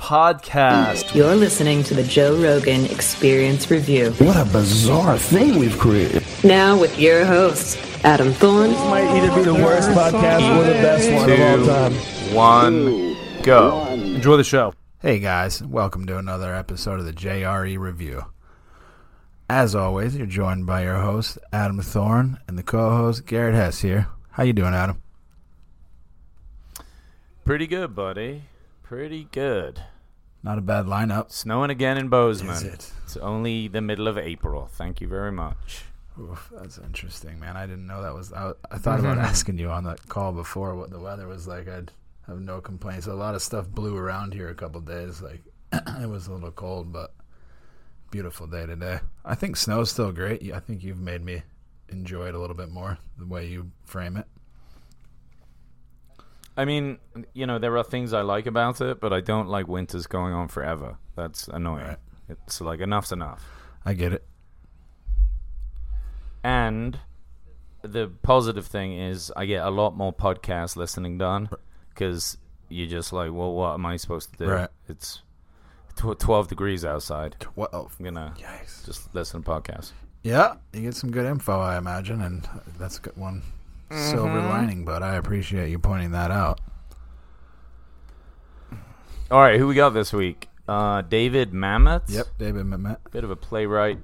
Podcast. You're listening to the Joe Rogan Experience Review. What a bizarre thing we've created. Now with your host, Adam Thorne. This might either be the worst podcast or the best one of all time. Go. Enjoy the show. Hey guys, welcome to another episode of the JRE Review. As always, you're joined by your host, Adam Thorne, and the co-host, Garrett Hess here. How you doing, Adam? Pretty good, buddy. Pretty good. Not a bad lineup. Snowing again in Bozeman. Is it? It's only the middle of April. Thank you very much. Oof, that's interesting, man. I didn't know that was... I thought about asking you on that call before what the weather was like. I'd have no complaints. A lot of stuff blew around here a couple of days. Like it was a little cold, but beautiful day today. I think snow's still great. I think you've made me enjoy it a little bit more, the way you frame it. I mean, you know, there are things I like about it, but I don't like winters going on forever. That's annoying. Right. It's like, enough's enough. I get it. And the positive thing is I get a lot more podcast listening done because you're just like, well, what am I supposed to do? Right. It's 12 degrees outside. 12. I'm going to just listen to podcasts. Yeah, you get some good info, I imagine, and that's a good one. Silver lining, but I appreciate you pointing that out. All right, who we got this week? David Mamet. Yep, David Mamet. Bit of a playwright,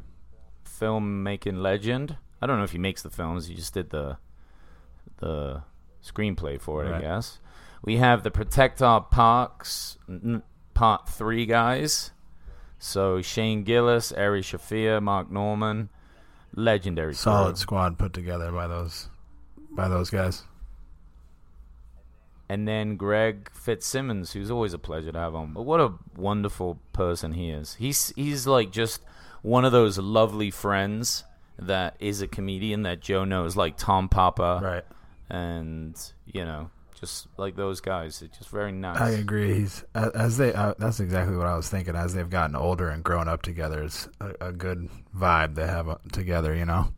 filmmaking legend. I don't know if he makes the films. He just did the screenplay for it, right. I guess. We have the Protect Our Parks Part 3 guys. So Shane Gillis, Ari Shaffir, Mark Norman. Legendary. Solid squad put together by those... guys. And then Greg Fitzsimmons, who's always a pleasure to have on. But what a wonderful person he is. He's like just one of those lovely friends that is a comedian that Joe knows, like Tom Papa. Right. And, you know, just like those guys. It's just very nice. I agree. That's exactly what I was thinking. As they've gotten older and grown up together, it's a good vibe they have together, you know?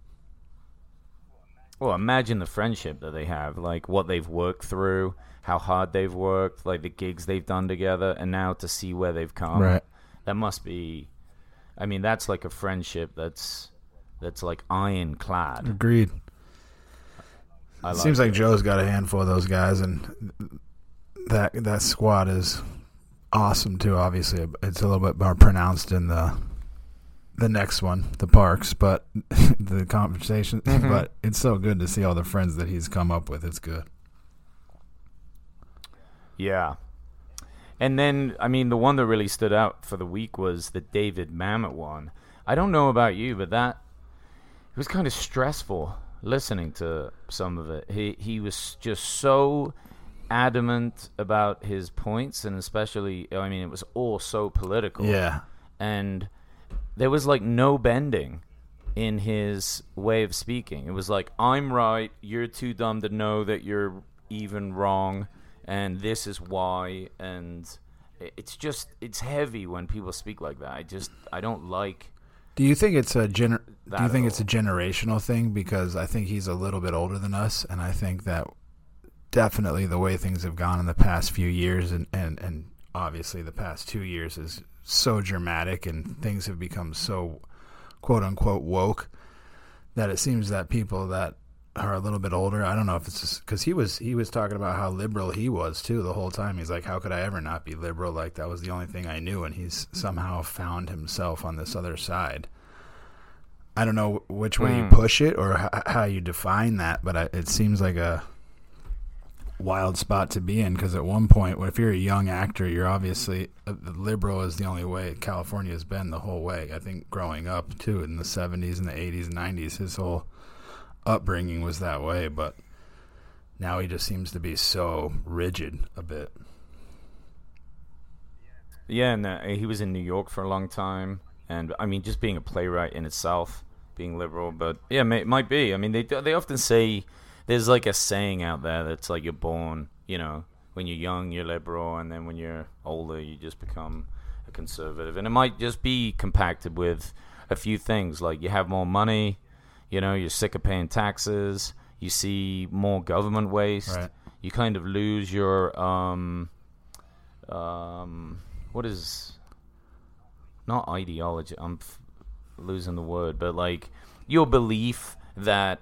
Well, imagine the friendship that they have, like what they've worked through, how hard they've worked, like the gigs they've done together, and now to see where they've come. Right. That must be, I mean, that's like a friendship that's like ironclad. Agreed. Seems like Joe's got a handful of those guys, and that squad is awesome too. Obviously, it's a little bit more pronounced in the next one, the parks, but the conversation, but it's so good to see all the friends that he's come up with. It's good. Yeah. And then, I mean, the one that really stood out for the week was the David Mamet one. I don't know about you, but it was kind of stressful listening to some of it. He was just so adamant about his points, and especially, I mean, it was all so political. Yeah. And there was like no bending in his way of speaking. It was like, I'm right, you're too dumb to know that you're even wrong, and this is why. And it's just, it's heavy when people speak like that. I don't like. Do you think it's a generational thing? Because I think he's a little bit older than us, and I think that definitely the way things have gone in the past few years, and obviously the past 2 years is so dramatic, and things have become so quote-unquote woke that it seems that people that are a little bit older, I don't know if it's just because he was talking about how liberal he was too the whole time. He's like, how could I ever not be liberal? Like, that was the only thing I knew, and he's somehow found himself on this other side. I don't know which way you push it or how you define that, but it seems like a wild spot to be in, because at one point, if you're a young actor, you're obviously liberal is the only way California has been the whole way. I think growing up too, in the 70s and the 80s and 90s, his whole upbringing was that way, but now he just seems to be so rigid a bit. Yeah, and he was in New York for a long time, and I mean, just being a playwright in itself, being liberal, but yeah, it might be. I mean, they often say There's like a saying out there that's like you're born, you know, when you're young, you're liberal, and then when you're older, you just become a conservative. And it might just be compacted with a few things, like you have more money, you know, you're sick of paying taxes, you see more government waste, right. You kind of lose your, what is, not ideology, I'm losing the word, but like your belief that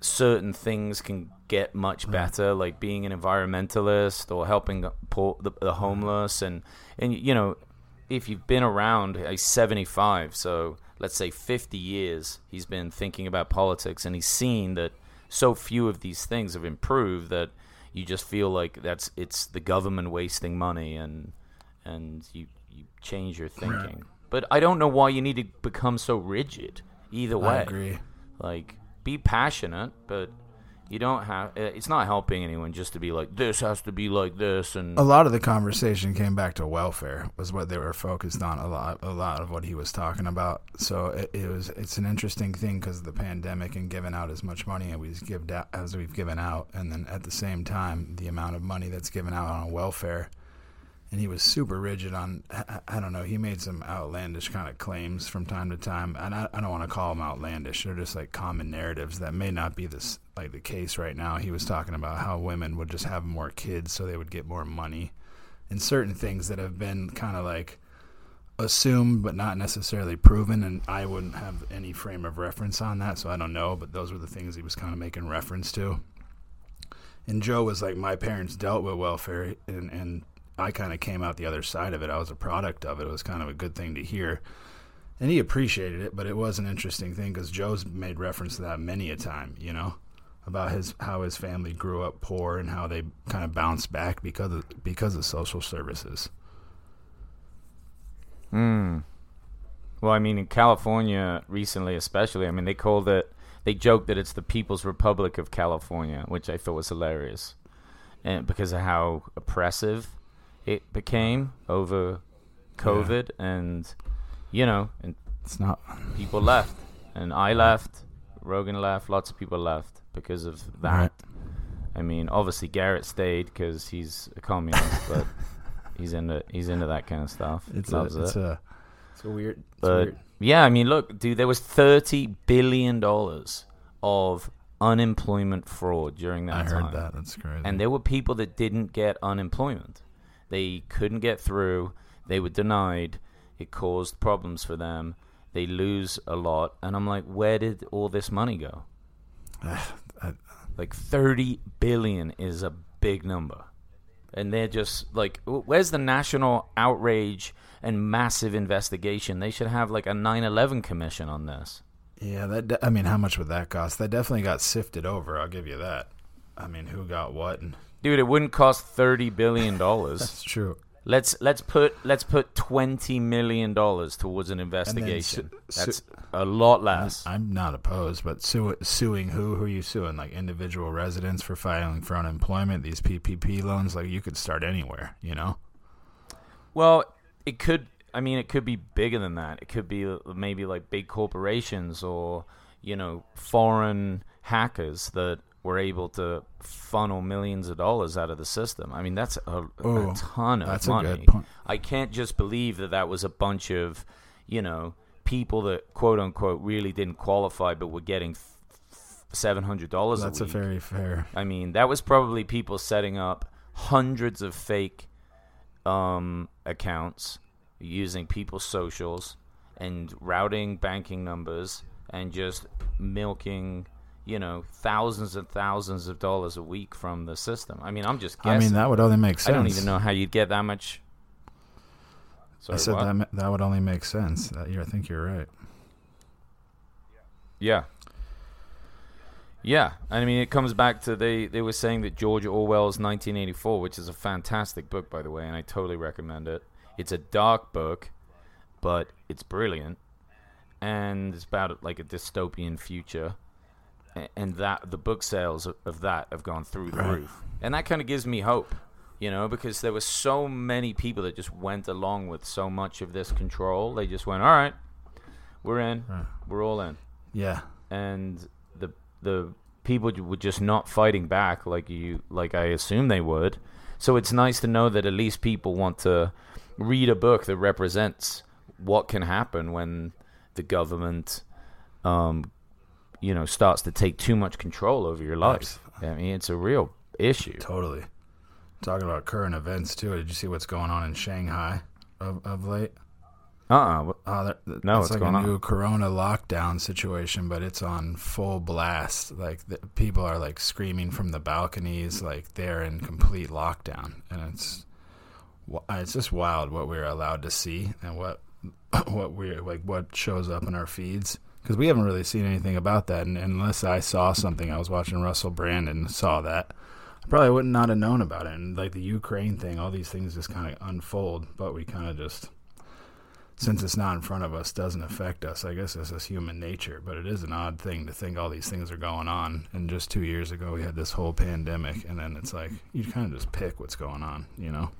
certain things can get much better, like being an environmentalist or helping the homeless, and you know, if you've been around, he's 75, so let's say 50 years he's been thinking about politics, and he's seen that so few of these things have improved that you just feel like that's, it's the government wasting money, and you change your thinking. But I don't know why you need to become so rigid either way. I agree. Like, be passionate, but you don't have... It's not helping anyone just to be like, this has to be like this. And a lot of the conversation came back to welfare, was what they were focused on a lot of what he was talking about. So it's an interesting thing because of the pandemic and giving out as much money as we've given out. And then at the same time, the amount of money that's given out on welfare... And he was super rigid on, I don't know, he made some outlandish kind of claims from time to time. And I don't want to call them outlandish. They're just like common narratives that may not be this like the case right now. He was talking about how women would just have more kids so they would get more money. And certain things that have been kind of like assumed but not necessarily proven. And I wouldn't have any frame of reference on that, so I don't know. But those were the things he was kind of making reference to. And Joe was like, my parents dealt with welfare and I kind of came out the other side of it. I was a product of it. It was kind of a good thing to hear. And he appreciated it, but it was an interesting thing because Joe's made reference to that many a time, you know, about how his family grew up poor and how they kind of bounced back because of social services. Well, I mean, in California recently especially, I mean, they called it, they joked that it's the People's Republic of California, which I thought was hilarious, and because of how oppressive it became over COVID, yeah. And, you know, and it's not. People left, and I left, Rogan left, lots of people left because of that. Right. I mean, obviously Garrett stayed because he's a communist, but he's into that kind of stuff. It's weird. Yeah, I mean, look, dude, there was $30 billion of unemployment fraud during that time. I heard that. That's crazy. And there were people that didn't get unemployment. They couldn't get through. They were denied. It caused problems for them. They lose a lot. And I'm like, where did all this money go? Like $30 billion is a big number. And they're just like, where's the national outrage and massive investigation? They should have like a 9/11 commission on this. Yeah, I mean, how much would that cost? That definitely got sifted over. I'll give you that. I mean, who got what and... Dude, it wouldn't cost $30 billion. That's true. Let's put $20 million towards an investigation. That's a lot less. I'm not opposed, but suing who? Who are you suing? Like individual residents for filing for unemployment? These PPP loans? Like you could start anywhere, you know? Well, it could. I mean, it could be bigger than that. It could be maybe like big corporations or, you know, foreign hackers that were able to funnel millions of dollars out of the system. I mean, that's a ton of money. I can't just believe that was a bunch of, you know, people that, quote unquote, really didn't qualify but were getting $700 a week. That's a very fair. I mean, that was probably people setting up hundreds of fake accounts using people's socials and routing banking numbers and just milking, you know, thousands and thousands of dollars a week from the system. I mean, I'm just guessing. I mean, that would only make sense. I don't even know how you'd get that much. Sorry, I said that would only make sense. I think you're right. Yeah. Yeah. I mean, it comes back to they were saying that George Orwell's 1984, which is a fantastic book, by the way, and I totally recommend it. It's a dark book, but it's brilliant. And it's about like a dystopian future. And that the book sales of that have gone through the roof. And that kind of gives me hope, you know, because there were so many people that just went along with so much of this control. They just went, all right, we're in. We're all in. Yeah. And the people were just not fighting back like I assume they would. So it's nice to know that at least people want to read a book that represents what can happen when the government, starts to take too much control over your life. Nice. I mean, it's a real issue. Totally. Talking about current events, too. Did you see what's going on in Shanghai of late? No, it's like going a new Corona lockdown situation, but it's on full blast. Like people are like screaming from the balconies, like they're in complete lockdown, and it's just wild what we're allowed to see and what shows up in our feeds, because we haven't really seen anything about that. And unless I saw something, I was watching Russell Brand and saw that, I probably would not have known about it. And like the Ukraine thing, all these things just kind of unfold, but we kind of just. Since it's not in front of us, doesn't affect us. I guess this is human nature, but it is an odd thing to think all these things are going on. And just 2 years ago, we had this whole pandemic, and then it's like you kind of just pick what's going on, you know?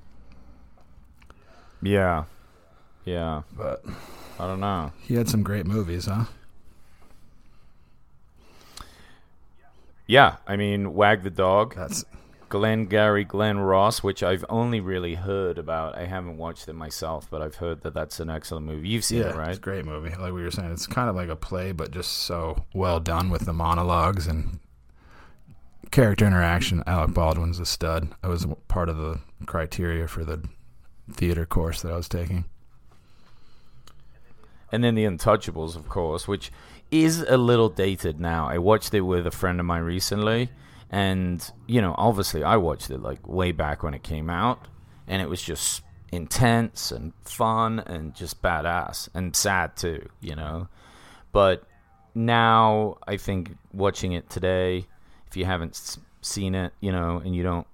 Yeah. Yeah. But I don't know. He had some great movies, huh? Yeah. I mean, Wag the Dog. That's... Glengarry Glen Ross, which I've only really heard about. I haven't watched it myself, but I've heard that that's an excellent movie. You've seen it, right? It's a great movie. Like we were saying, it's kind of like a play, but just so well done with the monologues and character interaction. Alec Baldwin's a stud. I was part of the criteria for the theater course that I was taking. And then The Untouchables, of course, which is a little dated now. I watched it with a friend of mine recently. And, obviously I watched it like way back when it came out, and it was just intense and fun and just badass and sad too, But now I think watching it today, if you haven't seen it, and you don't,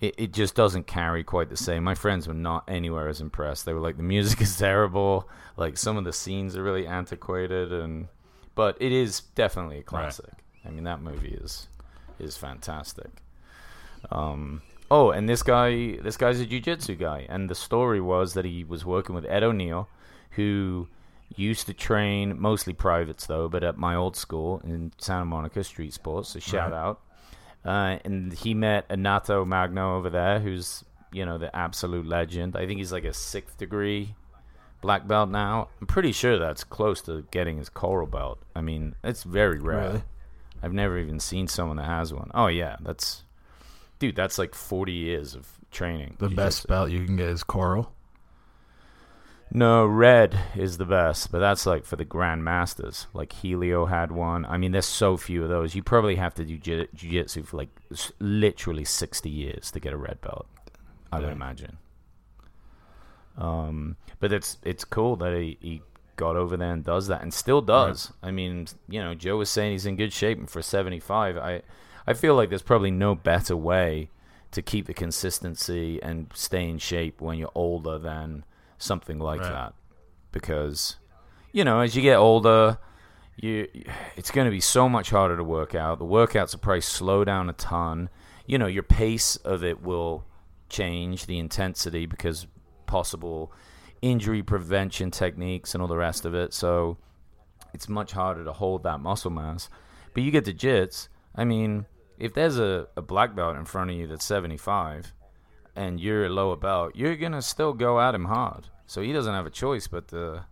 it just doesn't carry quite the same. My friends were not anywhere as impressed. They were like, the music is terrible. Like some of the scenes are really antiquated, but it is definitely a classic. Right. I mean, that movie is fantastic. And this guy's a jiu-jitsu guy, and the story was that he was working with Ed O'Neill, who used to train mostly privates though, but at my old school in Santa Monica Street Sports, so shout out. And he met Anato Magno over there, who's the absolute legend. I think he's like a 6th degree black belt now. I'm pretty sure that's close to getting his coral belt. I mean, it's very rare. Really? I've never even seen someone that has one. Oh, yeah. That's like 40 years of training. The best belt you can get is coral? No, red is the best, but that's like for the grandmasters. Like Helio had one. I mean, there's so few of those. You probably have to do jiu-jitsu for like literally 60 years to get a red belt, I would imagine. But it's cool that he got over there and does that and still does. Right. I mean, Joe was saying he's in good shape, and for 75, I feel like there's probably no better way to keep the consistency and stay in shape when you're older than something like that, because as you get older, it's going to be so much harder to work out. The workouts will probably slow down a ton. Your pace of it will change, the intensity, because possible injury prevention techniques and all the rest of it, so it's much harder to hold that muscle mass. But you get to jits, I mean, if there's a black belt in front of you that's 75 and you're a lower belt, you're gonna still go at him hard, so he doesn't have a choice but to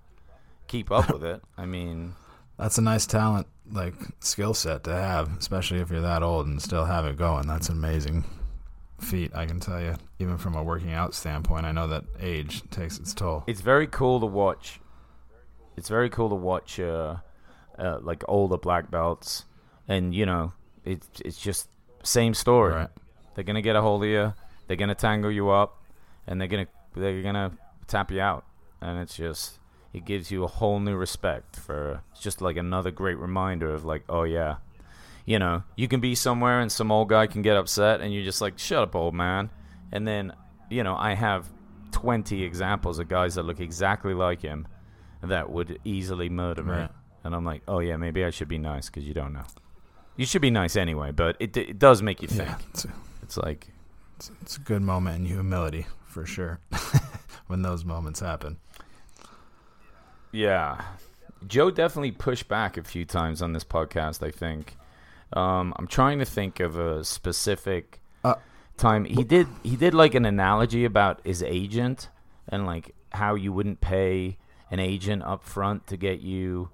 keep up with it. I mean, that's a nice talent, like skill set to have, especially if you're that old and still have it going. That's amazing feet, I can tell you, even from a working out standpoint. I know that age takes its toll. It's very cool to watch. Like older black belts, and it's just same story. Right. They're gonna get a hold of you, they're gonna tangle you up, and they're gonna tap you out. And it's just, it gives you a whole new respect for. It's just like another great reminder of like, oh yeah. You can be somewhere and some old guy can get upset, and you're just like, shut up, old man. And then, I have 20 examples of guys that look exactly like him that would easily murder me. And I'm like, oh, yeah, maybe I should be nice, because you don't know. You should be nice anyway, but it does make you think. Yeah, it's a good moment in humility, for sure, when those moments happen. Yeah. Joe definitely pushed back a few times on this podcast, I think. I'm trying to think of a specific time. He did like an analogy about his agent and like how you wouldn't pay an agent up front to get you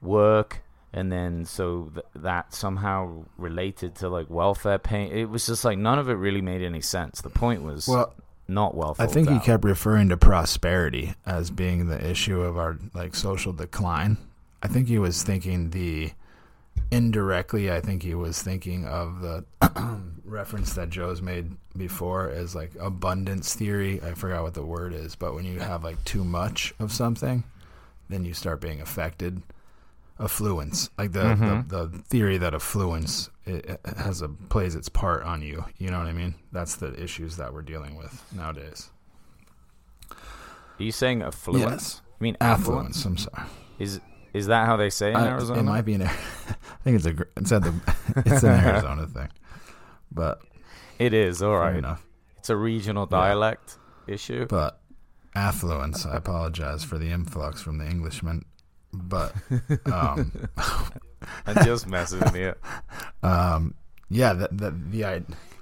work. And then so that somehow related to like welfare pay. It was just like none of it really made any sense. The point was not welfare. I think he kept referring to prosperity as being the issue of our like social decline. I think he was thinking indirectly. I think he was thinking of the reference that Joe's made before as like abundance theory. I forgot what the word is, but when you have like too much of something, then you start being affected. Affluence, like the theory that affluence plays its part on you. You know what I mean? That's the issues that we're dealing with nowadays. Are you saying affluence? Yes. I mean affluence. I'm sorry. Is that how they say it in Arizona? It might be in. I think it's an Arizona thing, but it is all right. Enough. It's a regional dialect issue. But affluence. I apologize for the influx from the Englishman. But I'm just messing with you.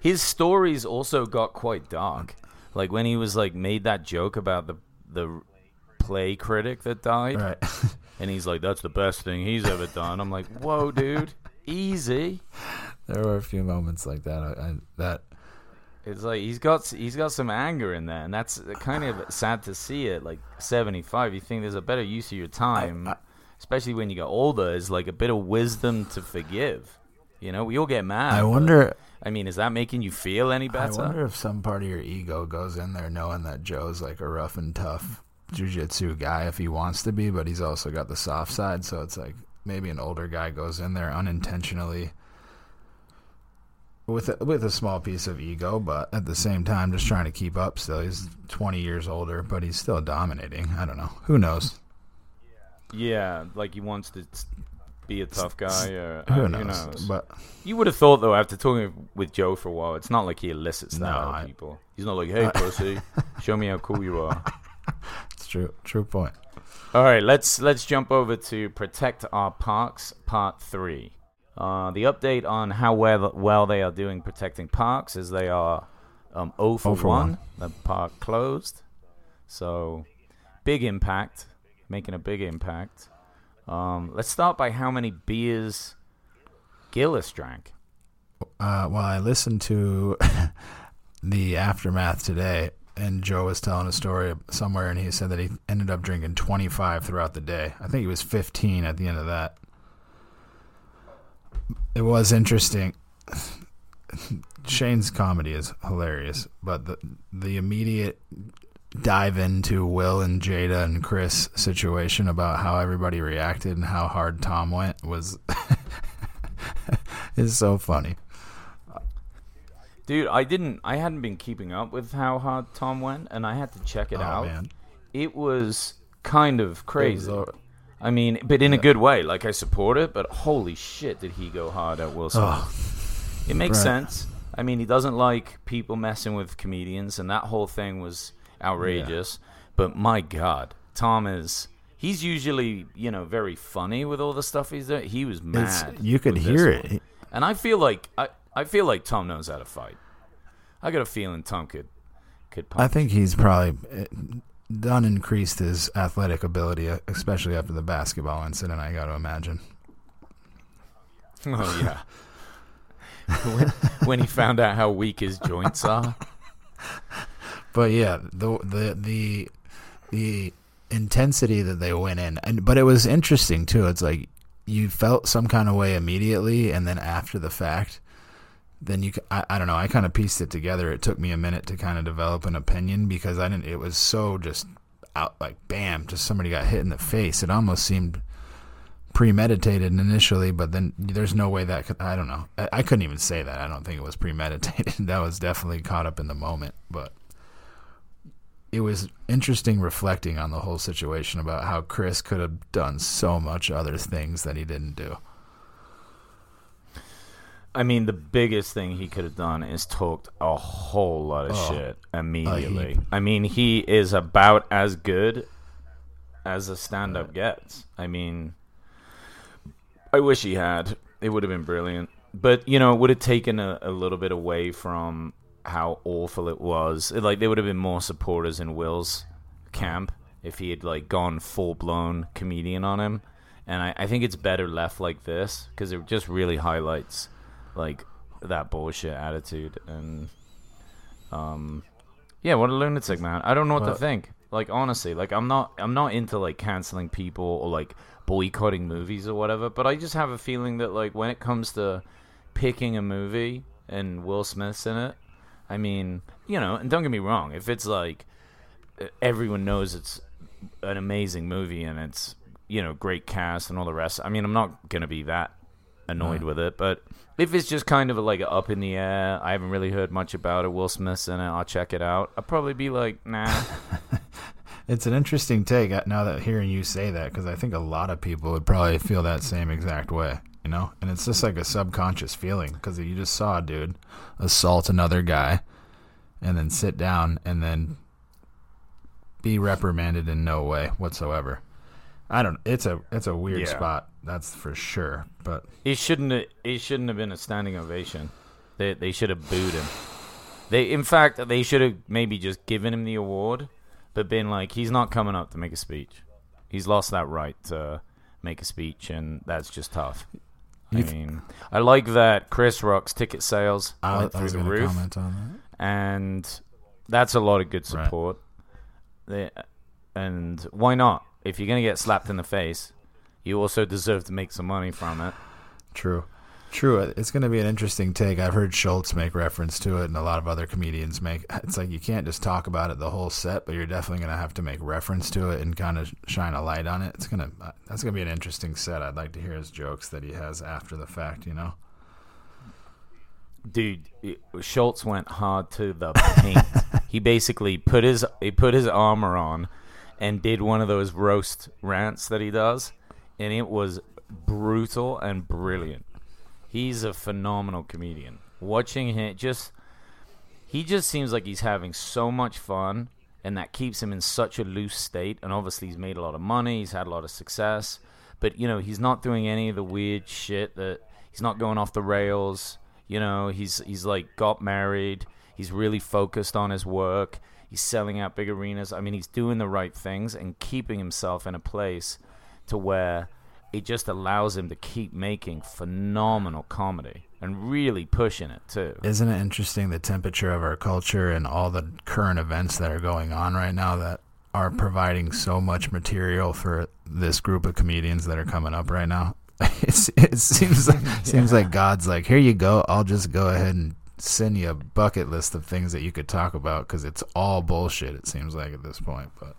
His stories also got quite dark. Like when he was like made that joke about the play critic that died, right. And he's like, "That's the best thing he's ever done." I'm like, "Whoa, dude, easy." There were a few moments like that. It's like he's got some anger in there, and that's kind of sad to see it. Like 75, you think there's a better use of your time, especially when you get older. Is like a bit of wisdom to forgive. You know, we all get mad. I wonder. I mean, is that making you feel any better? I wonder if some part of your ego goes in there, knowing that Joe's like a rough and tough jiu-jitsu guy if he wants to be, but he's also got the soft side. So it's like maybe an older guy goes in there unintentionally. With a small piece of ego, but at the same time, just trying to keep up still. He's 20 years older, but he's still dominating. I don't know. Who knows? Yeah, like he wants to be a tough guy. Or, who knows? But you would have thought, though, after talking with Joe for a while, it's not like he elicits that out of people. He's not like, hey, pussy, show me how cool you are. It's true. True point. All right, let's jump over to Protect Our Parks, Part 3. The update on how well they are doing protecting parks is they are 0 for 1. The park closed. So, big impact. Making a big impact. Let's start by how many beers Gillis drank. Well, I listened to the aftermath today, and Joe was telling a story somewhere, and he said that he ended up drinking 25 throughout the day. I think he was 15 at the end of that. It was interesting. Shane's comedy is hilarious, but the immediate dive into Will and Jada and Chris situation about how everybody reacted and how hard Tom went was is so funny. Dude, I hadn't been keeping up with how hard Tom went, and I had to check it out. Man. It was kind of crazy. I mean, but in a good way. Like, I support it, but holy shit did he go hard at Will Smith. It makes sense. I mean, he doesn't like people messing with comedians, and that whole thing was outrageous. Yeah. But my God, Tom is... He's usually, you know, very funny with all the stuff he's doing. He was mad. You could hear it. And I feel like I feel like Tom knows how to fight. I got a feeling Tom could punch. I think he's probably... Dunn increased his athletic ability, especially after the basketball incident, I got to imagine. Oh, yeah. when he found out how weak his joints are. But, yeah, the intensity that they went in. But it was interesting, too. It's like you felt some kind of way immediately, and then after the fact... Then I don't know. I kind of pieced it together. It took me a minute to kind of develop an opinion because I didn't. It was so just out like bam, just somebody got hit in the face. It almost seemed premeditated initially, but then there's no way that could. I don't know. I couldn't even say that. I don't think it was premeditated. That was definitely caught up in the moment. But it was interesting reflecting on the whole situation about how Chris could have done so much other things that he didn't do. I mean, the biggest thing he could have done is talked a whole lot of shit immediately. I mean, he is about as good as a stand-up gets. I mean, I wish he had. It would have been brilliant. But, you know, it would have taken a little bit away from how awful it was. Like, there would have been more supporters in Will's camp if he had, like, gone full-blown comedian on him. And I think it's better left like this, because it just really highlights, like, that bullshit attitude. And, yeah, what a lunatic, man. I don't know what to think. Like, honestly, like, I'm not into, like, canceling people or, like, boycotting movies or whatever, but I just have a feeling that, like, when it comes to picking a movie and Will Smith's in it, I mean, you know, and don't get me wrong, if it's, like, everyone knows it's an amazing movie and it's, you know, great cast and all the rest, I mean, I'm not going to be that annoyed with it, but if it's just kind of, like, up in the air, I haven't really heard much about it, Will Smith's in it, I'll check it out, I'll probably be like, nah. It's an interesting take now that hearing you say that, because I think a lot of people would probably feel that same exact way, you know? And it's just like a subconscious feeling, because you just saw a dude assault another guy and then sit down and then be reprimanded in no way whatsoever. I don't. It's a weird spot, that's for sure. But it shouldn't have been a standing ovation. They should have booed him. In fact, they should have maybe just given him the award, but been like, he's not coming up to make a speech. He's lost that right to make a speech, and that's just tough. I mean, I like that Chris Rock's ticket sales went through the roof, that. And that's a lot of good support. Right. And why not? If you're going to get slapped in the face, you also deserve to make some money from it. True. It's going to be an interesting take. I've heard Schultz make reference to it, and a lot of other comedians make. It's like you can't just talk about it the whole set, but you're definitely going to have to make reference to it and kind of shine a light on it. That's going to be an interesting set. I'd like to hear his jokes that he has after the fact, you know? Dude, Schultz went hard to the paint. He basically put his armor on and did one of those roast rants that he does, and it was brutal and brilliant. He's a phenomenal comedian. Watching him, he just seems like he's having so much fun, and that keeps him in such a loose state. And obviously, he's made a lot of money, he's had a lot of success, but you know, he's not doing any of the weird shit. That he's not going off the rails. You know, he's like got married. He's really focused on his work. He's selling out big arenas. I mean, he's doing the right things and keeping himself in a place to where it just allows him to keep making phenomenal comedy and really pushing it, too. Isn't it interesting, the temperature of our culture and all the current events that are going on right now that are providing so much material for this group of comedians that are coming up right now? It seems like, God's like, here you go, I'll just go ahead and send you a bucket list of things that you could talk about, because it's all bullshit, it seems like, at this point. But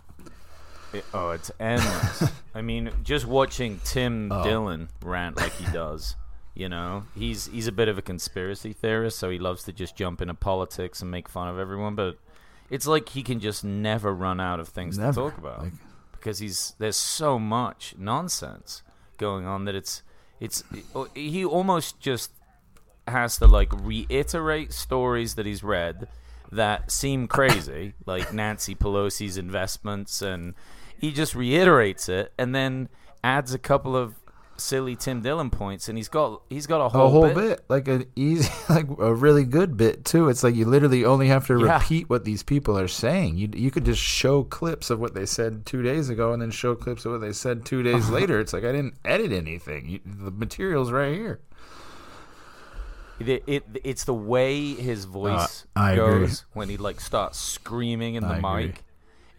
it's endless. I mean, just watching Tim Dillon rant like he does, you know, he's a bit of a conspiracy theorist, so he loves to just jump into politics and make fun of everyone, but it's like he can just never run out of things to talk about, like, because there's so much nonsense going on that he almost just has to, like, reiterate stories that he's read that seem crazy, like Nancy Pelosi's investments, and he just reiterates it and then adds a couple of silly Tim Dillon points, and he's got a whole bit. Like an easy, like a really good bit too. It's like you literally only have to repeat what these people are saying. You could just show clips of what they said 2 days ago and then show clips of what they said 2 days later. It's like, I didn't edit anything. The material's right here. It's the way his voice goes when he, like, starts screaming in the mic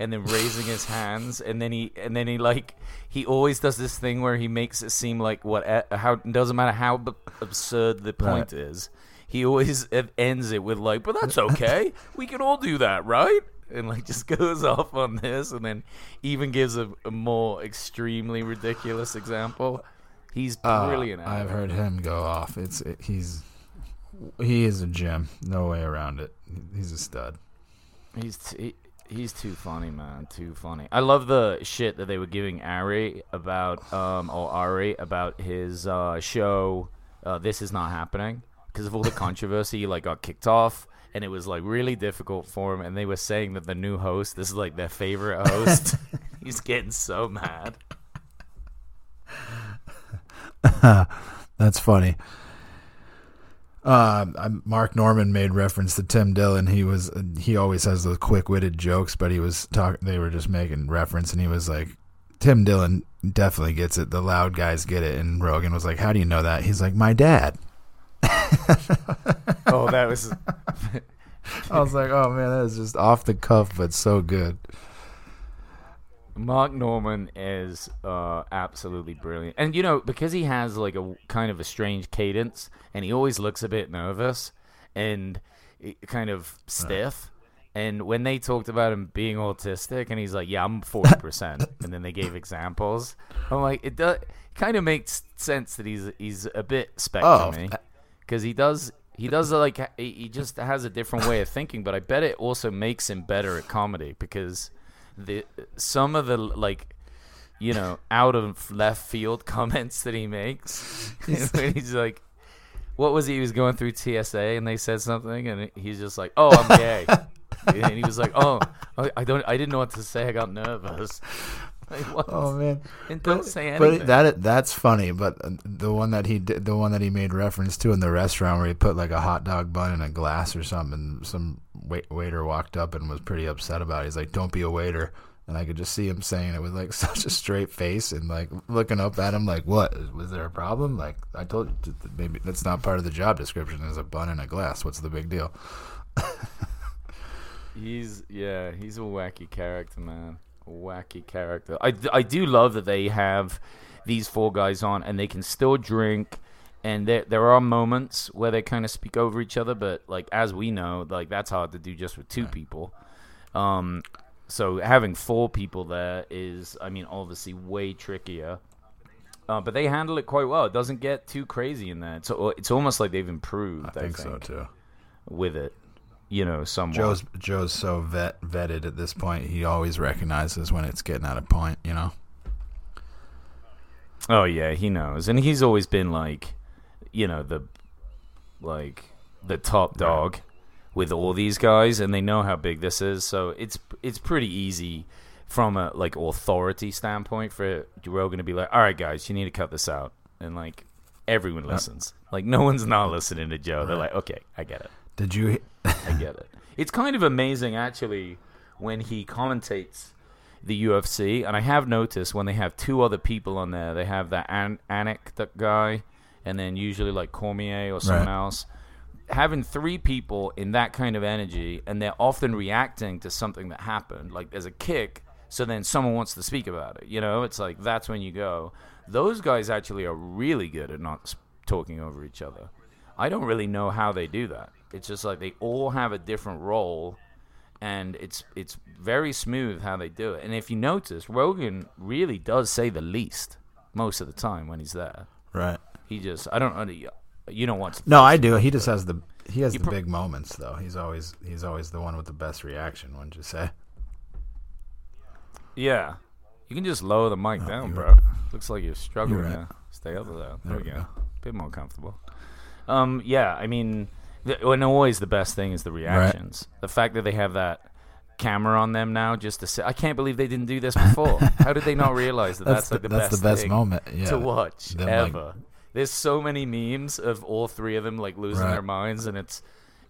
and then raising his hands, and then he like, he always does this thing where he makes it seem like it doesn't matter how absurd the point is, he always ends it with like, but that's okay, we can all do that, right? And, like, just goes off on this, and then even gives a more extremely ridiculous example. He's brilliant. I've heard him go off. He is a gem. No way around it. He's a stud. He's too funny, man. Too funny. I love the shit that they were giving Ari about his show, This Is Not Happening, because of all the controversy. He, like, got kicked off, and it was, like, really difficult for him. And they were saying that the new host, this is, like, their favorite host. He's getting so mad. That's funny. Mark Norman made reference to Tim Dillon. He always has those quick-witted jokes, but he was talking. They were just making reference, and he was like, "Tim Dillon definitely gets it. The loud guys get it." And Rogan was like, "How do you know that?" He's like, "My dad." Oh, that was. I was like, "Oh man, that was just off the cuff, but so good." Mark Norman is absolutely brilliant. And, you know, because he has like a kind of a strange cadence and he always looks a bit nervous and kind of stiff. And when they talked about him being autistic and he's like, yeah, I'm 40%. And then they gave examples. I'm like, it does kind of makes sense that he's a bit spectrum-y because he does like he just has a different way of thinking. But I bet it also makes him better at comedy because – some of the, like, you know, out of left field comments that he makes. He's like, what was he was going through TSA and they said something and he's just like, oh, I'm gay. And he was like, oh, I didn't know what to say, I got nervous. Like, what? Oh man. And don't say anything. But that's funny. But the one that he made reference to in the restaurant where he put like a hot dog bun in a glass or something, some waiter walked up and was pretty upset about it. He's like, "Don't be a waiter." And I could just see him saying it with like such a straight face and like looking up at him like, "What? Was there a problem?" Like, I told you, maybe that's not part of the job description. There's a bun in a glass. What's the big deal? He's a wacky character, man. Wacky character. I do love that they have these four guys on and they can still drink, and there are moments where they kind of speak over each other, but like, as we know, like that's hard to do just with two people. So having four people there is, I mean, obviously way trickier, but they handle it quite well. It doesn't get too crazy in there. So it's almost like they've improved. I think so too with it. You know, somewhat. Joe's so vetted at this point. He always recognizes when it's getting out of point, you know? Oh, yeah, he knows. And he's always been like, you know, the top dog with all these guys, and they know how big this is. So it's pretty easy from a like authority standpoint for Rogan to be like, all right, guys, you need to cut this out. And like, everyone listens. Like, no one's not listening to Joe. They're like, okay, I get it. Did you? I get it. It's kind of amazing, actually, when he commentates the UFC. And I have noticed when they have two other people on there, they have that Anik guy, and then usually like Cormier or someone else. Having three people in that kind of energy, and they're often reacting to something that happened. Like there's a kick, so then someone wants to speak about it. You know, it's like that's when you go. Those guys actually are really good at not talking over each other. I don't really know how they do that. It's just like they all have a different role, and it's very smooth how they do it. And if you notice, Rogan really does say the least most of the time when he's there. Right. He just you don't watch. No, I do. He just has the big moments though. He's always the one with the best reaction. Wouldn't you say? Yeah. You can just lower the mic down, bro. Right. Looks like you're struggling. Right. Now. Stay up there. There we go. A bit more comfortable. Yeah. I mean. And always the best thing is the reactions. Right. The fact that they have that camera on them now just to say, I can't believe they didn't do this before. How did they not realize that that's the best moment to watch ever? Like, there's so many memes of all three of them like losing their minds, and it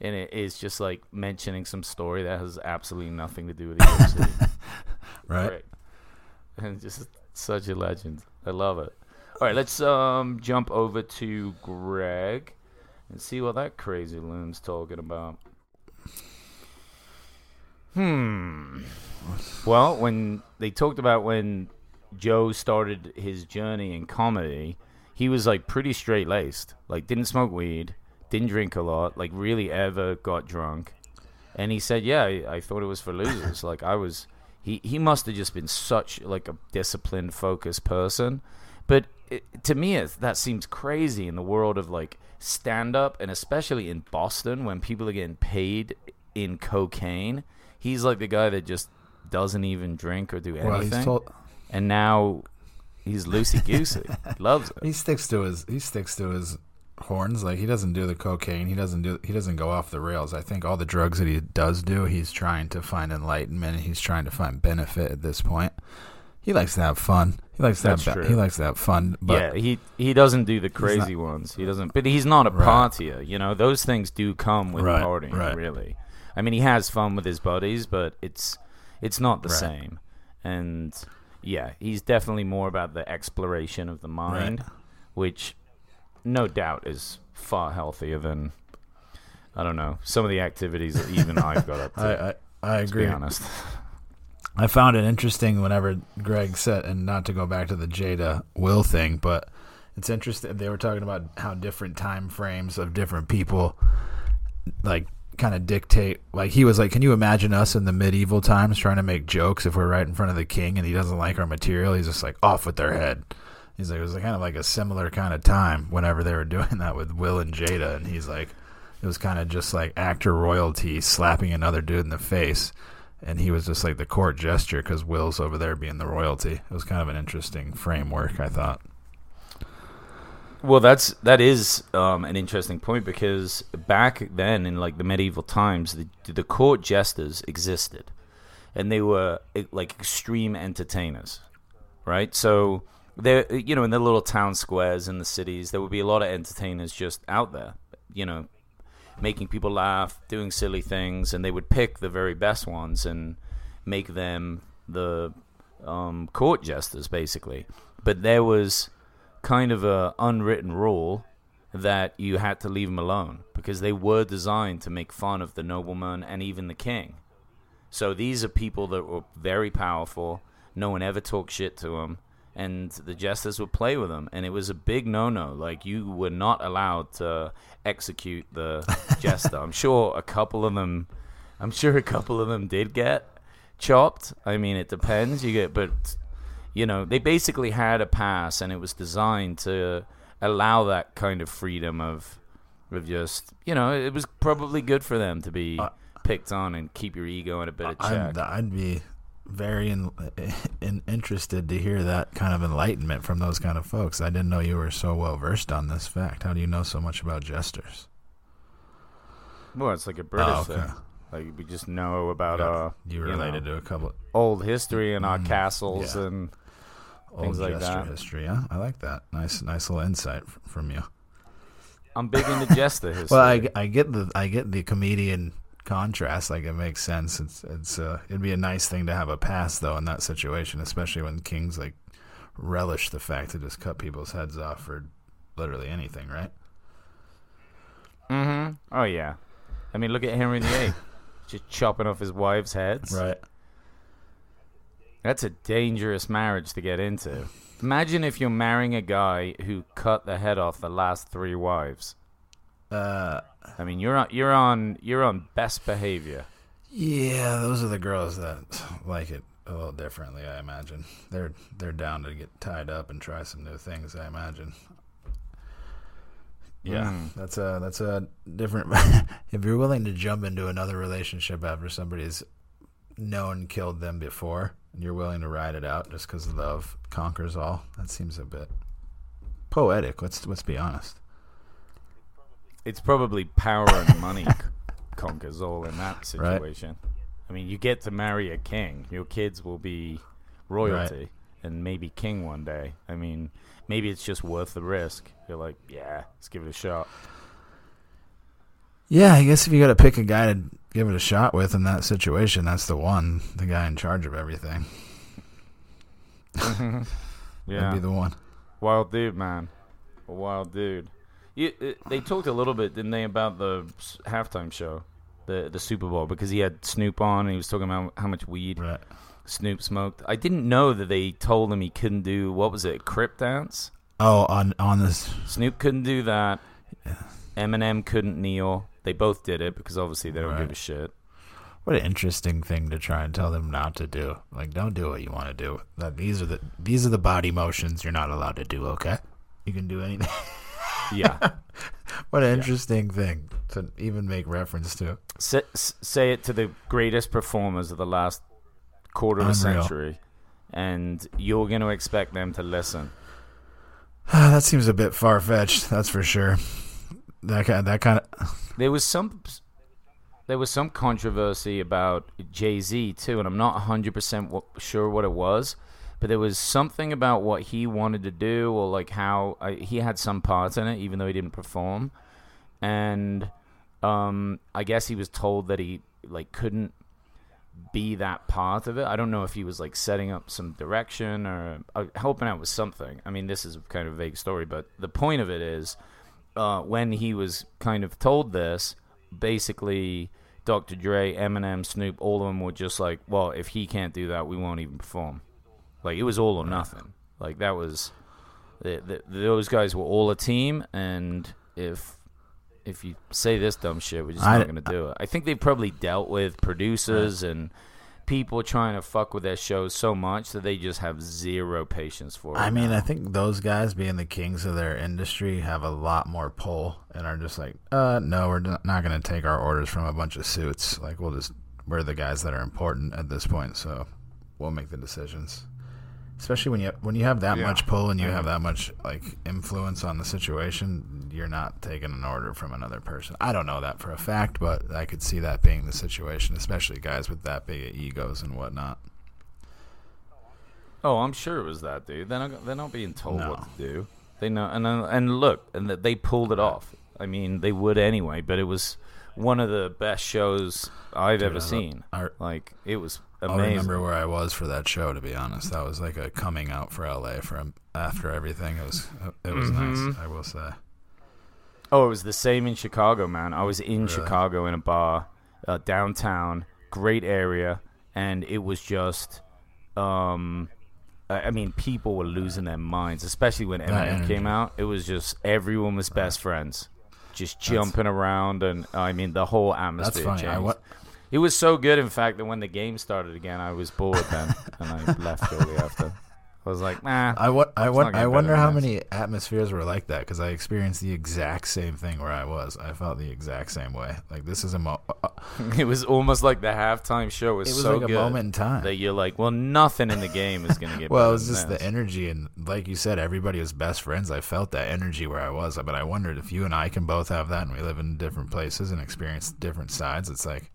is just like mentioning some story that has absolutely nothing to do with it. Right. And just such a legend. I love it. All right, let's jump over to Greg. And see what that crazy loon's talking about. Well, when they talked about when Joe started his journey in comedy, he was like pretty straight-laced. Like didn't smoke weed, didn't drink a lot, like really ever got drunk. And he said, yeah, I thought it was for losers. Like I was... He must have just been such like a disciplined, focused person. But to me, that seems crazy in the world of like... stand-up, and especially in Boston when people are getting paid in cocaine. He's like the guy that just doesn't even drink or do anything. And now he's loosey-goosey. Loves it. He sticks to his horns. Like he doesn't do the cocaine. He doesn't go off the rails. I think all the drugs that he does do, he's trying to find enlightenment, and he's trying to find benefit at this point. He likes to have fun. He likes to have fun. But yeah, he doesn't do the crazy ones. He doesn't. But he's not a partier. You know, those things do come with partying. Right. Really, I mean, he has fun with his buddies, but it's not the same. And yeah, he's definitely more about the exploration of the mind, which no doubt is far healthier than, I don't know, some of the activities that even I've got up to. I agree. To be honest. I found it interesting whenever Greg said, and not to go back to the Jada Will thing, but it's interesting. They were talking about how different time frames of different people, like, kind of dictate. Like, he was like, can you imagine us in the medieval times trying to make jokes if we're right in front of the king and he doesn't like our material? He's just like, off with their head. He's like, it was kind of like a similar kind of time whenever they were doing that with Will and Jada. And he's like, it was kind of just like actor royalty slapping another dude in the face. And he was just like the court gesture because Will's over there being the royalty. It was kind of an interesting framework, I thought. Well, that is an interesting point, because back then in like the medieval times, the court jesters existed, and they were like extreme entertainers, right? So there, you know, in the little town squares in the cities, there would be a lot of entertainers just out there, you know, making people laugh, doing silly things, and they would pick the very best ones and make them the court jesters, basically. But there was kind of a unwritten rule that you had to leave them alone, because they were designed to make fun of the nobleman and even the king. So these are people that were very powerful. No one ever talked shit to them, and the jesters would play with them, and it was a big no-no. Like, you were not allowed to execute the jester. I'm sure a couple of them did get chopped. I mean, it depends. But you know, they basically had a pass, and it was designed to allow that kind of freedom of just, you know, it was probably good for them to be picked on and keep your ego in a bit of check. I'd be very interested to hear that kind of enlightenment from those kind of folks. I didn't know you were so well versed on this fact. How do you know so much about jesters? Well, it's like a British thing. Like, we just know about you related to a couple old history and our castles and things like that. Old history, yeah. I like that. Nice little insight from you. I'm big into jester history. Well, I get the comedian contrast, like, it makes sense. It's it'd be a nice thing to have a pass, though, in that situation, especially when kings like relish the fact to just cut people's heads off for literally anything, right? Mm-hmm. Oh yeah, I mean, look at Henry VIII, just chopping off his wives' heads. Right. That's a dangerous marriage to get into. Imagine if you're marrying a guy who cut the head off the last three wives. I mean, you're on best behavior. Yeah, those are the girls that like it a little differently, I imagine. They're down to get tied up and try some new things, I imagine. Yeah, that's a different. If you're willing to jump into another relationship after somebody's known killed them before, and you're willing to ride it out just because love conquers all, that seems a bit poetic. Let's be honest. It's probably power and money conquers all in that situation. Right. I mean, you get to marry a king. Your kids will be royalty and maybe king one day. I mean, maybe it's just worth the risk. You're like, yeah, let's give it a shot. Yeah, I guess if you got to pick a guy to give it a shot with in that situation, that's the one, the guy in charge of everything. Yeah. That'd be the one. Wild dude, man. A wild dude. They talked a little bit, didn't they, about the halftime show, the Super Bowl, because he had Snoop on and he was talking about how much weed Snoop smoked. I didn't know that they told him he couldn't do, what was it, Crip Dance? Oh, on this. Snoop couldn't do that. Yeah. Eminem couldn't kneel. They both did it because obviously they don't give a shit. What an interesting thing to try and tell them not to do. Like, don't do what you want to do. These are the body motions you're not allowed to do, okay? You can do anything. Yeah. What an interesting thing to even make reference to. Say it to the greatest performers of the last quarter of a century, and you're going to expect them to listen. That seems a bit far-fetched, that's for sure. That kind of... There was some controversy about Jay-Z, too, and I'm not 100% sure what it was, But there was something about what he wanted to do, or like how he had some parts in it, even though he didn't perform. And I guess he was told that he like couldn't be that part of it. I don't know if he was like setting up some direction or helping out with something. I mean, this is kind of a vague story, but the point of it is when he was kind of told this, basically Dr. Dre, Eminem, Snoop, all of them were just like, well, if he can't do that, we won't even perform. Like, it was all or nothing. Like, that was... those guys were all a team, and if you say this dumb shit, we're just not going to do it. I think they probably dealt with producers and people trying to fuck with their shows so much that they just have zero patience for it. I mean, I think those guys, being the kings of their industry, have a lot more pull and are just like, no, we're not going to take our orders from a bunch of suits. Like, we're the guys that are important at this point, so we'll make the decisions. Especially when you have that much pull and you have that much like influence on the situation, you're not taking an order from another person. I don't know that for a fact, but I could see that being the situation, especially guys with that big egos and whatnot. Oh, I'm sure it was that, dude. They're not being told what to do. They know, and look, and they pulled it off. I mean, they would anyway, but it was one of the best shows I've ever seen. Like, it was amazing. I remember where I was for that show, to be honest. That was like a coming out for LA from after everything. It was nice, I will say. Oh, it was the same in Chicago, man. I was in Chicago in a bar downtown, great area, and it was just I mean, people were losing their minds, especially when Eminem came out. It was just everyone was best friends. Just jumping around, and I mean, the whole atmosphere changed. It was so good, in fact, that when the game started again, I was bored then, and I left shortly after. I was like, nah. I wonder how many atmospheres were like that, because I experienced the exact same thing where I was. I felt the exact same way. Like, this is a it was almost like the halftime show was so like good. It was like a moment in time. That you're like, well, nothing in the game is going to get well, it was just the energy, and like you said, everybody was best friends. I felt that energy where I was, but I wondered if you and I can both have that, and we live in different places and experience different sides. It's like,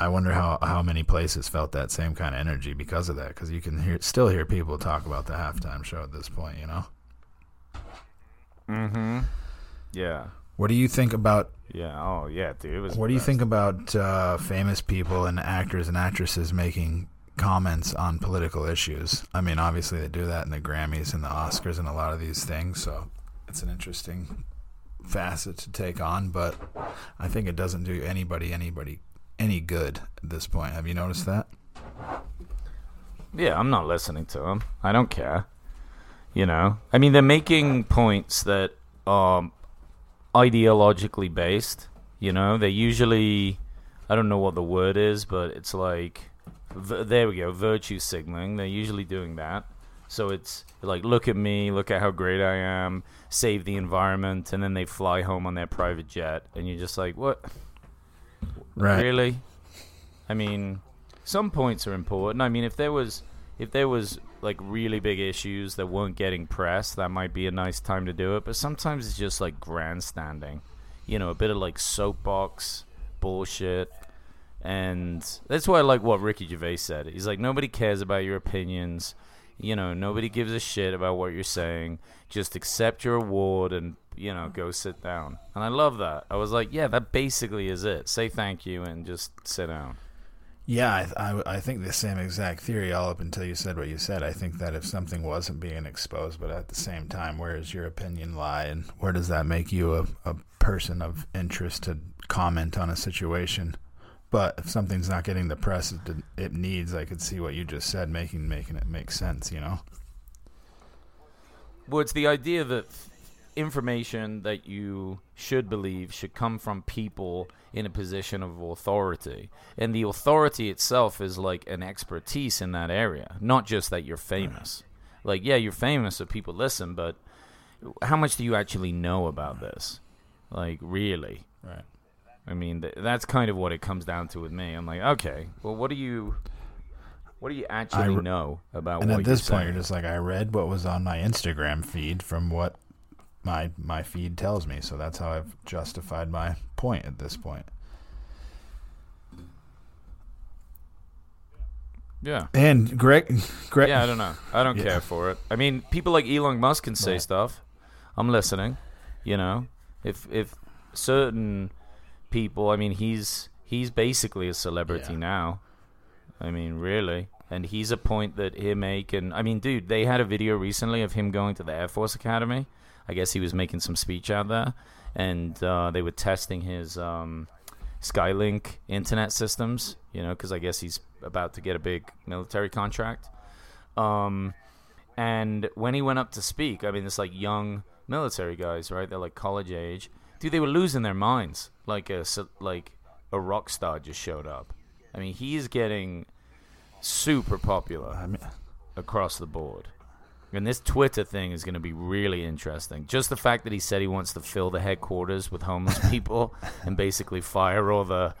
I wonder how many places felt that same kind of energy because of that, because you can still hear people talk about the halftime show at this point, you know? Mm-hmm. Yeah. What do you think about... Yeah, oh, yeah, dude. It was what do you think about famous people and actors and actresses making comments on political issues? I mean, obviously they do that in the Grammys and the Oscars and a lot of these things, so it's an interesting facet to take on, but I think it doesn't do anybody any good at this point. Have you noticed that? Yeah, I'm not listening to them. I don't care. You know? I mean, they're making points that are ideologically based. You know? They're usually... I don't know what the word is, but it's like... there we go. Virtue signaling. They're usually doing that. So it's like, look at me. Look at how great I am. Save the environment. And then they fly home on their private jet. And you're just like, what... Right. Really? I mean, some points are important. I mean, if there was like really big issues that weren't getting press, that might be a nice time to do it. But sometimes it's just like grandstanding, you know, a bit of like soapbox bullshit. And that's why I like what Ricky Gervais said. He's like, nobody cares about your opinions. You know, nobody gives a shit about what you're saying. Just accept your award and, you know, go sit down. And I love that. I was like, yeah, that basically is it. Say thank you and just sit down. Yeah, I think the same exact theory all up until you said what you said. I think that if something wasn't being exposed, but at the same time, where does your opinion lie? And where does that make you a person of interest to comment on a situation? But if something's not getting the press it needs, I could see what you just said, making it make sense, you know? Well, it's the idea that information that you should believe should come from people in a position of authority. And the authority itself is like an expertise in that area, not just that you're famous. Like, yeah, you're famous, so people listen, but how much do you actually know about this? Like, really? Right. I mean, that's kind of what it comes down to with me. I'm like, okay, well, what do you actually know about what you're saying? And at this point, you're just like, I read what was on my Instagram feed from what my feed tells me. So that's how I've justified my point at this point. Yeah. And Greg. Yeah, I don't know. I don't care for it. I mean, people like Elon Musk can say stuff. I'm listening. You know, if certain people, I mean, he's basically a celebrity now. I mean, really. And he's a point that he'll make. And I mean, dude, they had a video recently of him going to the Air Force Academy. I guess he was making some speech out there. And they were testing his Skylink internet systems, you know, because I guess he's about to get a big military contract. And when he went up to speak, I mean, it's like young military guys, right? They're like college age. Dude, they were losing their minds. Like a rock star just showed up. I mean, he's getting super popular across the board. And this Twitter thing is going to be really interesting. Just the fact that he said he wants to fill the headquarters with homeless people and basically fire all the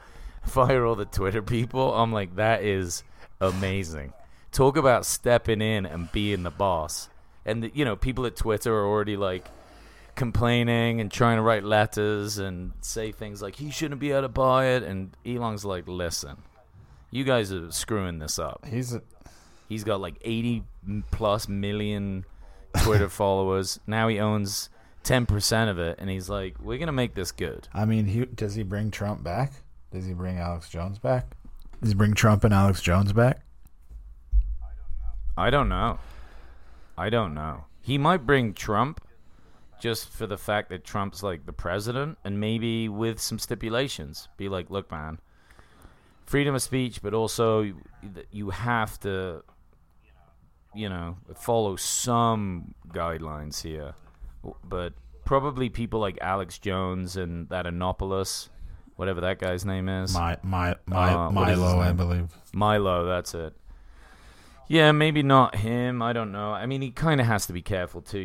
Twitter people. I'm like, that is amazing. Talk about stepping in and being the boss. And, you know, people at Twitter are already, like, complaining and trying to write letters and say things like, he shouldn't be able to buy it. And Elon's like, listen, you guys are screwing this up. He's got like 80+ million Twitter followers. Now he owns 10% of it, and he's like, "We're gonna make this good." I mean, does he bring Trump back? Does he bring Alex Jones back? Does he bring Trump and Alex Jones back? I don't know. He might bring Trump, just for the fact that Trump's like the president, and maybe with some stipulations. Be like, "Look, man, freedom of speech, but also you have to." You know, follow some guidelines here, but probably people like Alex Jones and that Anopoulos, whatever that guy's name is, Milo, I believe. Milo, that's it. Yeah, maybe not him. I don't know. I mean, he kind of has to be careful too.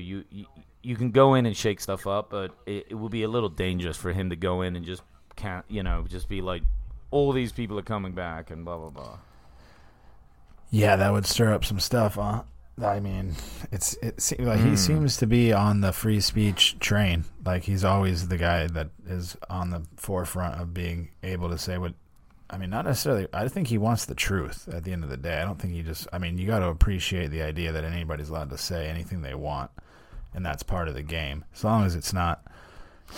You can go in and shake stuff up, but it will be a little dangerous for him to go in and just can't. You know, just be like, all these people are coming back and blah blah blah. Yeah, that would stir up some stuff, huh? I mean, he seems to be on the free speech train. Like, he's always the guy that is on the forefront of being able to say what... I mean, not necessarily... I think he wants the truth at the end of the day. I don't think he just... I mean, you got to appreciate the idea that anybody's allowed to say anything they want, and that's part of the game. As long as it's not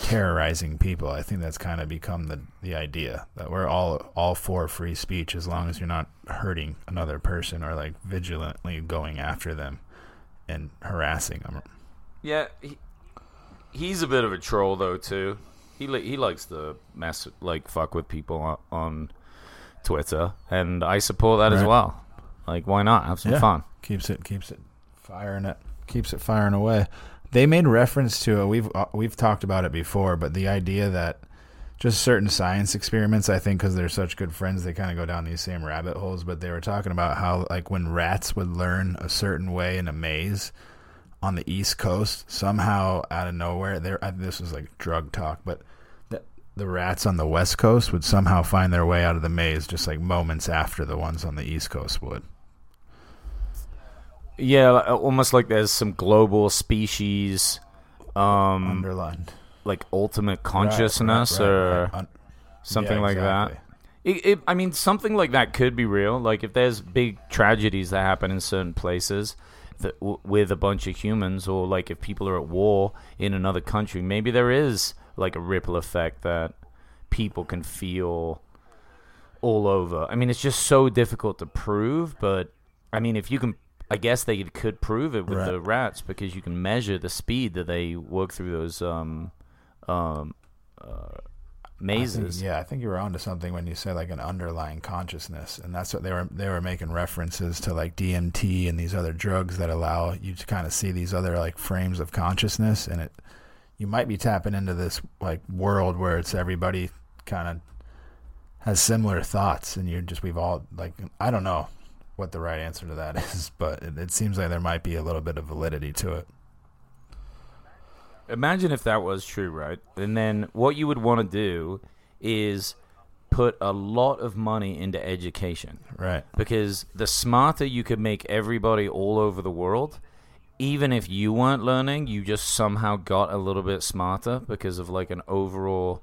terrorizing people, I think that's kind of become the idea that we're all for free speech as long as you're not hurting another person or like vigilantly going after them and harassing them. Yeah, he's a bit of a troll though too. He likes to mess, like, fuck with people on Twitter, and I support that, right? As well. Like, why not have some fun? Keeps it firing away. They made reference to it. We've talked about it before, but the idea that just certain science experiments, I think, because they're such good friends, they kind of go down these same rabbit holes. But they were talking about how, like, when rats would learn a certain way in a maze on the East Coast, somehow out of nowhere, this was like drug talk, but the rats on the West Coast would somehow find their way out of the maze just like moments after the ones on the East Coast would. Yeah, almost like there's some global species underlined, like ultimate consciousness, right. Or something like exactly. that. I mean, something like that could be real. Like, if there's big tragedies that happen in certain places that with a bunch of humans, or like if people are at war in another country, maybe there is like a ripple effect that people can feel all over. I mean, it's just so difficult to prove, but I mean, if you can. I guess they could prove it with the rats, because you can measure the speed that they work through those mazes. I think you were onto something when you said like an underlying consciousness, and that's what they were making references to, like DMT and these other drugs that allow you to kind of see these other like frames of consciousness, and you might be tapping into this like world where it's everybody kind of has similar thoughts, and we've all like, I don't know what the right answer to that is, but it seems like there might be a little bit of validity to it. Imagine if that was true, right? And then what you would want to do is put a lot of money into education. Right. Because the smarter you could make everybody all over the world, even if you weren't learning, you just somehow got a little bit smarter because of like an overall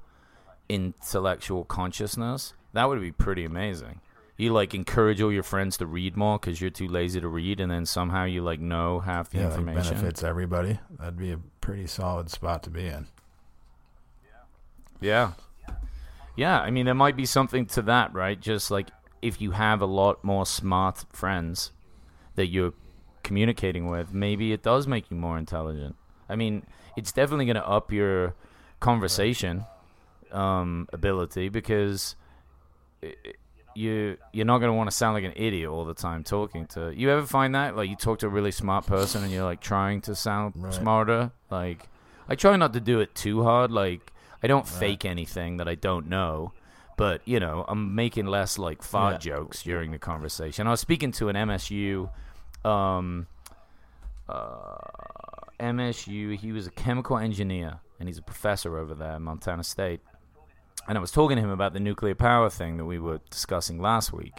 intellectual consciousness, that would be pretty amazing. you like encourage all your friends to read more because you're too lazy to read, and then somehow you like know half the information. Like benefits everybody. That'd be a pretty solid spot to be in. Yeah. Yeah, I mean, there might be something to that, right? Just like if you have a lot more smart friends that you're communicating with, maybe it does make you more intelligent. I mean, it's definitely going to up your conversation ability because you're not going to want to sound like an idiot all the time talking to. You ever find that? Like you talk to a really smart person and you're like trying to sound smarter? Like I try not to do it too hard, like I don't fake anything that I don't know, but, you know, I'm making less, like, fart jokes during the conversation. I was speaking to an MSU, he was a chemical engineer, and he's a professor over there at Montana State. And I was talking to him about the nuclear power thing that we were discussing last week.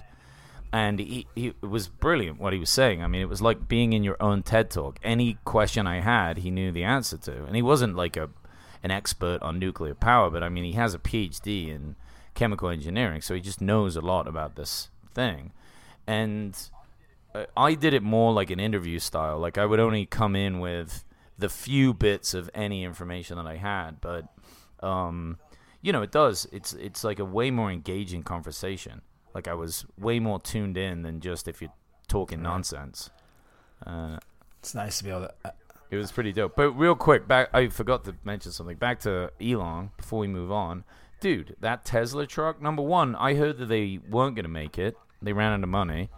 And it was brilliant what he was saying. I mean, it was like being in your own TED Talk. Any question I had, he knew the answer to. And he wasn't like an expert on nuclear power, but I mean, he has a PhD in chemical engineering, so he just knows a lot about this thing. And I did it more like an interview style. Like I would only come in with the few bits of any information that I had, but you know, it's like a way more engaging conversation. Like I was way more tuned in than just if you're talking nonsense. It's nice to be able to It was pretty dope. But real quick, I forgot to mention something. Back to Elon before we move on. Dude, that Tesla truck, number one, I heard that they weren't going to make it. They ran out of money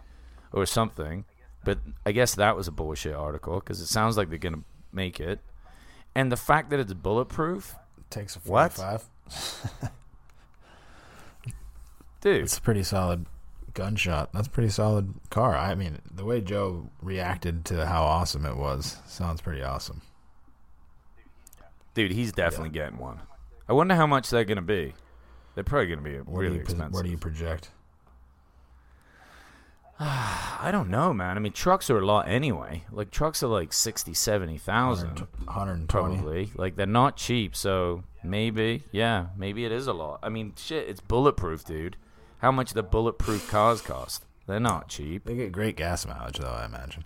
or something. But I guess that was a bullshit article because it sounds like they're going to make it. And the fact that it's bulletproof. It takes a 45. Dude. It's a pretty solid gunshot. That's a pretty solid car. I mean, the way Joe reacted to how awesome it was sounds pretty awesome. Dude, he's definitely getting one. I wonder how much they're going to be. They're probably going to be really expensive. What do you project? I don't know, man. I mean, trucks are a lot anyway. Like, trucks are like 60, 70,000. 120. Probably. Like, they're not cheap, so maybe, maybe it is a lot. I mean, shit, it's bulletproof, dude. How much the bulletproof cars cost? They're not cheap. They get great gas mileage, though, I imagine.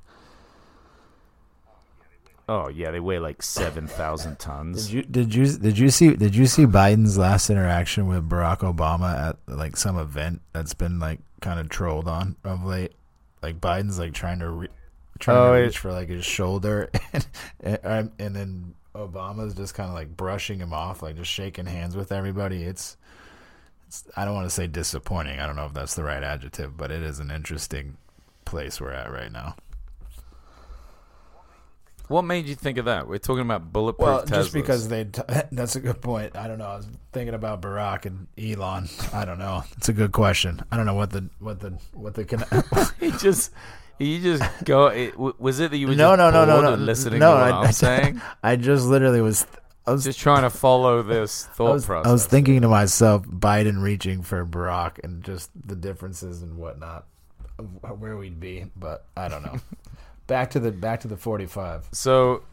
Oh yeah, they weigh like 7,000 tons. Did you see Biden's last interaction with Barack Obama at like some event that's been like kind of trolled on of late? Like Biden's like trying to reach for like his shoulder, and then Obama's just kind of like brushing him off, like just shaking hands with everybody. I don't want to say disappointing. I don't know if that's the right adjective, but it is an interesting place we're at right now. What made you think of that? We're talking about bulletproof Teslas. Well, just because that's a good point. I don't know. I was thinking about Barack and Elon. I don't know. It's a good question. I don't know what the was it that you were listening to what I'm saying? I just literally was. I was just trying to follow this thought process. I was thinking to myself, Biden reaching for Barack and just the differences and whatnot, where we'd be. But I don't know. back to the 45. So,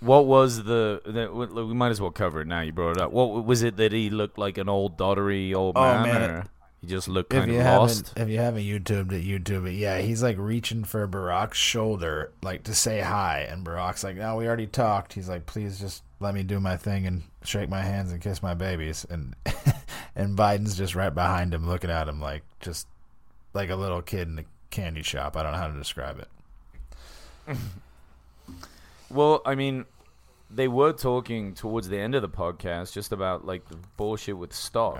what was the? We might as well cover it now. You brought it up. What was it that he looked like an old doddery old man? Or he just looked kind of lost. If you haven't YouTube it. Yeah, he's like reaching for Barack's shoulder, like to say hi, and Barack's like, "No, we already talked." He's like, "Please just let me do my thing and shake my hands and kiss my babies." And Biden's just right behind him, looking at him like just like a little kid in a candy shop. I don't know how to describe it. Well, I mean, they were talking towards the end of the podcast just about like the bullshit with stocks,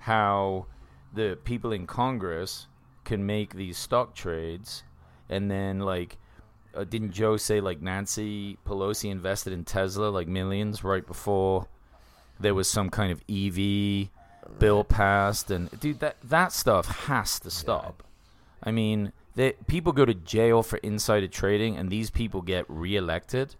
right? How the people in Congress can make these stock trades, and then like didn't Joe say like Nancy Pelosi invested in Tesla like millions right before there was some kind of EV bill passed? And dude, that stuff has to stop. I mean, people go to jail for insider trading, and these people get reelected.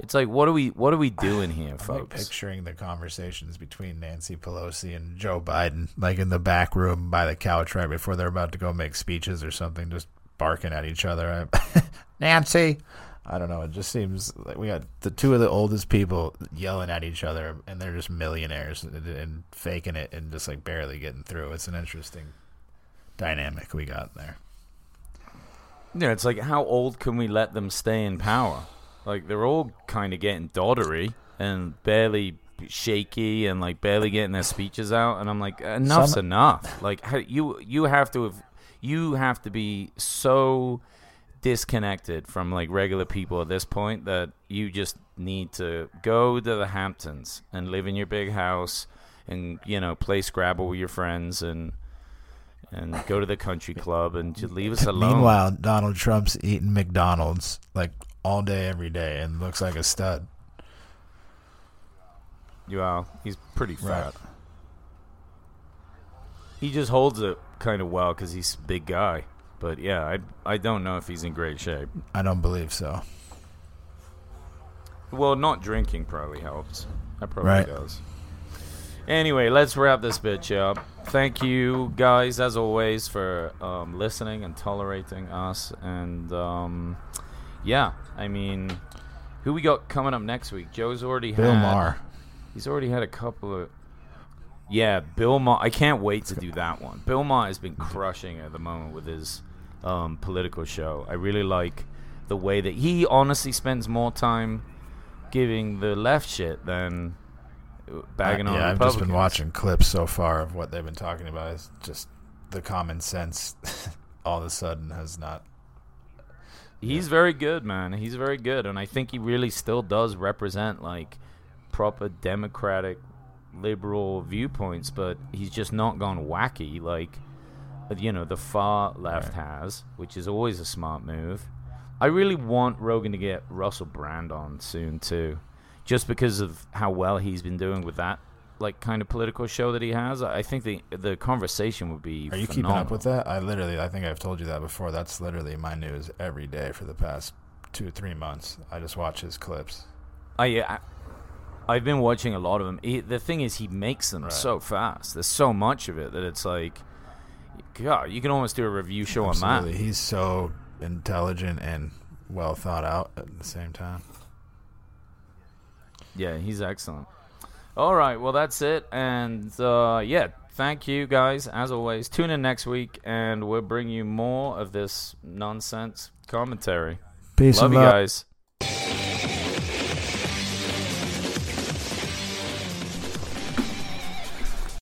It's like, what are we doing here, folks? I'm picturing the conversations between Nancy Pelosi and Joe Biden, like in the back room by the couch right before they're about to go make speeches or something, just barking at each other. Nancy, I don't know. It just seems like we got the two of the oldest people yelling at each other, and they're just millionaires and faking it and just like barely getting through. It's an interesting dynamic we got there. Yeah, it's like, how old can we let them stay in power? Like, they're all kind of getting doddery and barely shaky and, like, barely getting their speeches out. And I'm like, enough's enough. Like, you have to be so disconnected from, like, regular people at this point that you just need to go to the Hamptons and live in your big house and, you know, play Scrabble with your friends and go to the country club and just leave us alone. Meanwhile, Donald Trump's eating McDonald's, like, all day, every day, and looks like a stud. Wow, he's pretty fat. Right. He just holds it kind of well because he's a big guy. But, yeah, I don't know if he's in great shape. I don't believe so. Well, not drinking probably helps. That probably does. Anyway, let's wrap this bitch up. Thank you, guys, as always, for listening and tolerating us. And, yeah, I mean, who we got coming up next week? Joe's already had... Bill Maher. He's already had a couple of... Yeah, Bill Maher. I can't wait to do that one. Bill Maher has been crushing at the moment with his political show. I really like the way that he honestly spends more time giving the left shit than... bagging on Republicans. Yeah, I've just been watching clips so far of what they've been talking about. It's just the common sense all of a sudden has not... He's very good, man. He's very good, and I think he really still does represent, like, proper democratic, liberal viewpoints, but he's just not gone wacky like, you know, the far left has, which is always a smart move. I really want Rogan to get Russell Brand on soon, too. Just because of how well he's been doing with that, like, kind of political show that he has, I think the conversation would be phenomenal. Are you keeping up with that? I think I've told you that before. That's literally my news every day for the past 2 or 3 months. I just watch his clips. I've been watching a lot of them. The thing is, he makes them so fast. There's so much of it that it's like, God, you can almost do a review show on that. He's so intelligent and well thought out at the same time. Yeah, he's excellent. All right, well, that's it. And, yeah, thank you, guys, as always. Tune in next week, and we'll bring you more of this nonsense commentary. Peace and love. Love you guys.